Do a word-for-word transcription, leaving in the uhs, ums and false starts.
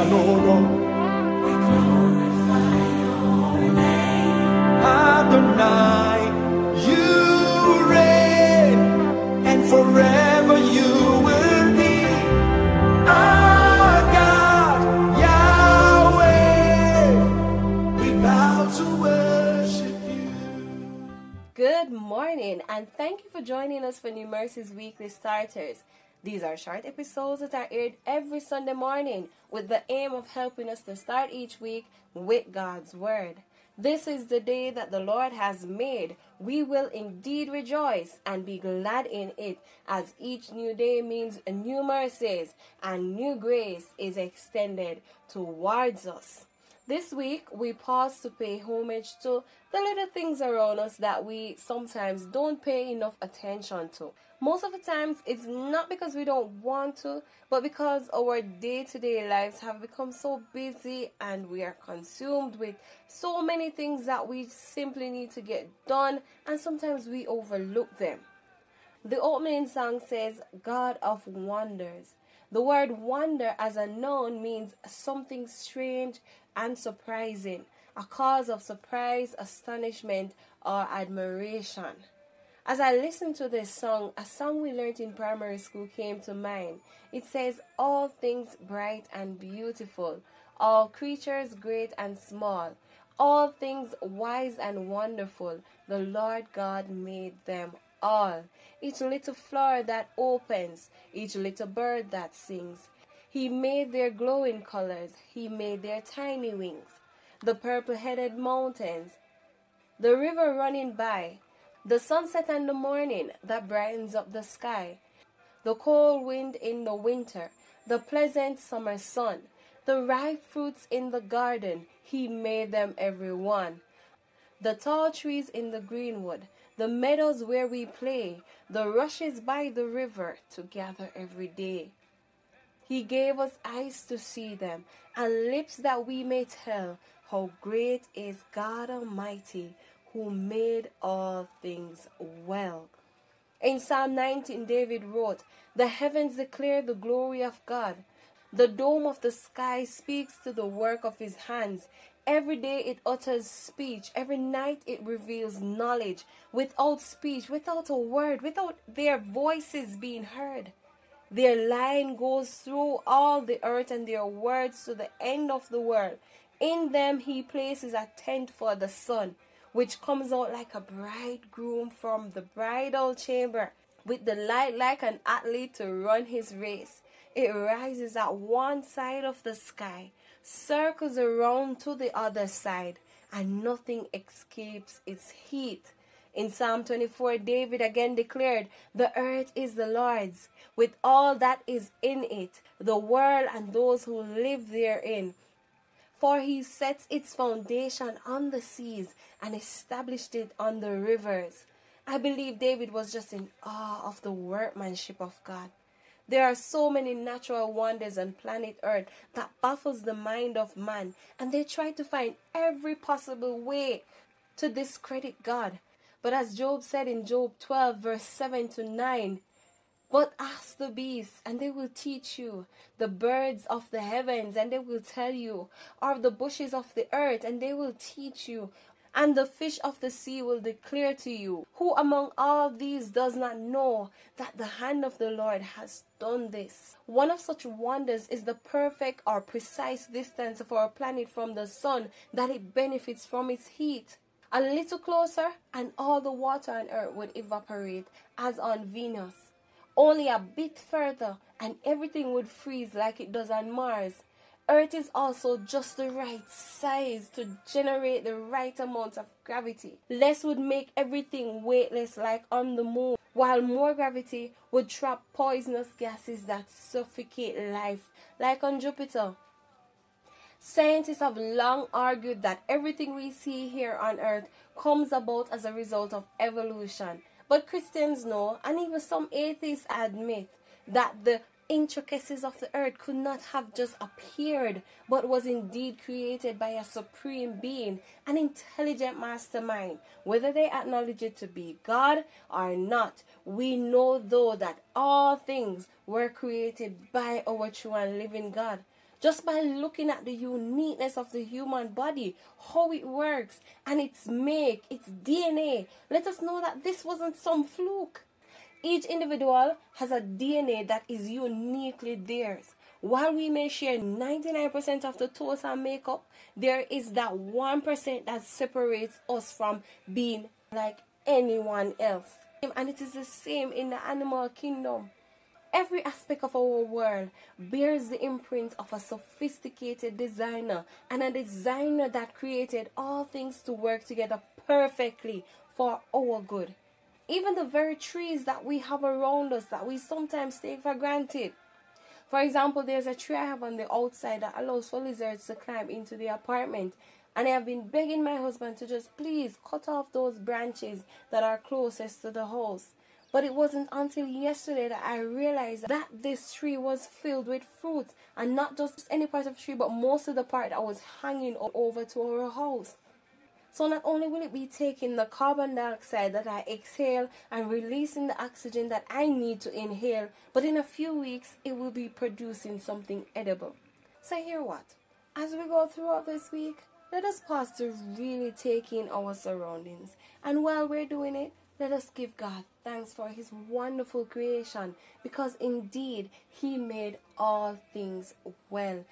are no wrong. We glorify your name, Adonai. You reign, and forever you will be our God, Yahweh. We bow to worship you. Good morning, and thank you for joining us for New Mercies Weekly Starters. These are short episodes that are aired every Sunday morning with the aim of helping us to start each week with God's Word. This is the day that the Lord has made. We will indeed rejoice and be glad in it, as each new day means new mercies and new grace is extended towards us. This week, we pause to pay homage to the little things around us that we sometimes don't pay enough attention to. Most of the times, it's not because we don't want to, but because our day-to-day lives have become so busy and we are consumed with so many things that we simply need to get done, and sometimes we overlook them. The opening song says, God of Wonders. The word wonder as a noun means something strange and surprising, a cause of surprise, astonishment, or admiration. As I listened to this song, a song we learned in primary school came to mind. It says, all things bright and beautiful, all creatures great and small, all things wise and wonderful, the Lord God made them all. all. Each little flower that opens, each little bird that sings. He made their glowing colors, he made their tiny wings, the purple-headed mountains, the river running by, the sunset and the morning that brightens up the sky, the cold wind in the winter, the pleasant summer sun, the ripe fruits in the garden, he made them every one, the tall trees in the greenwood, the meadows where we play, the rushes by the river to gather every day. He gave us eyes to see them, and lips that we may tell how great is God Almighty, who made all things well. In Psalm nineteen, David wrote, "The heavens declare the glory of God. The dome of the sky speaks to the work of his hands. Every day it utters speech. Every night it reveals knowledge. Without speech, without a word, without their voices being heard. Their line goes through all the earth and their words to the end of the world. In them he places a tent for the sun, which comes out like a bridegroom from the bridal chamber, with the light like an athlete to run his race. It rises at one side of the sky, circles around to the other side, and nothing escapes its heat." In Psalm twenty-four, David again declared, "The earth is the Lord's, with all that is in it, the world and those who live therein. For he sets its foundation on the seas and established it on the rivers." I believe David was just in awe of the workmanship of God. There are so many natural wonders on planet Earth that baffles the mind of man, and they try to find every possible way to discredit God. But as Job said in Job twelve, verse seven to nine, "But ask the beasts, and they will teach you, the birds of the heavens, and they will tell you, or the bushes of the earth, and they will teach you, and the fish of the sea will declare to you. Who among all these does not know that the hand of the Lord has done this?" One of such wonders is the perfect or precise distance of our planet from the sun, that it benefits from its heat. A little closer, and all the water on earth would evaporate, as on Venus. Only a bit further, and everything would freeze like it does on Mars. Earth is also just the right size to generate the right amount of gravity. Less would make everything weightless like on the moon, while more gravity would trap poisonous gases that suffocate life like on Jupiter. Scientists have long argued that everything we see here on Earth comes about as a result of evolution. But Christians know, and even some atheists admit, that the intricacies of the earth could not have just appeared, but was indeed created by a supreme being, an intelligent mastermind. Whether they acknowledge it to be God or not, we know though that all things were created by our true and living God. just by looking at the uniqueness of the human body, how it works, and its make, its D N A, let us know that this wasn't some fluke. Each individual has a D N A that is uniquely theirs. While we may share ninety-nine percent of the total makeup, there is that one percent that separates us from being like anyone else. And it is the same in the animal kingdom. Every aspect of our world bears the imprint of a sophisticated designer, and a designer that created all things to work together perfectly for our good. Even the very trees that we have around us that we sometimes take for granted. For example, there's a tree I have on the outside that allows for lizards to climb into the apartment. And I have been begging my husband to just please cut off those branches that are closest to the house. But it wasn't until yesterday that I realized that this tree was filled with fruit. And not just any part of the tree, but most of the part that was hanging over to our house. So not only will it be taking the carbon dioxide that I exhale and releasing the oxygen that I need to inhale, but in a few weeks, it will be producing something edible. So hear what? As we go throughout this week, let us pause to really take in our surroundings. And while we're doing it, let us give God thanks for His wonderful creation, because indeed, He made all things well.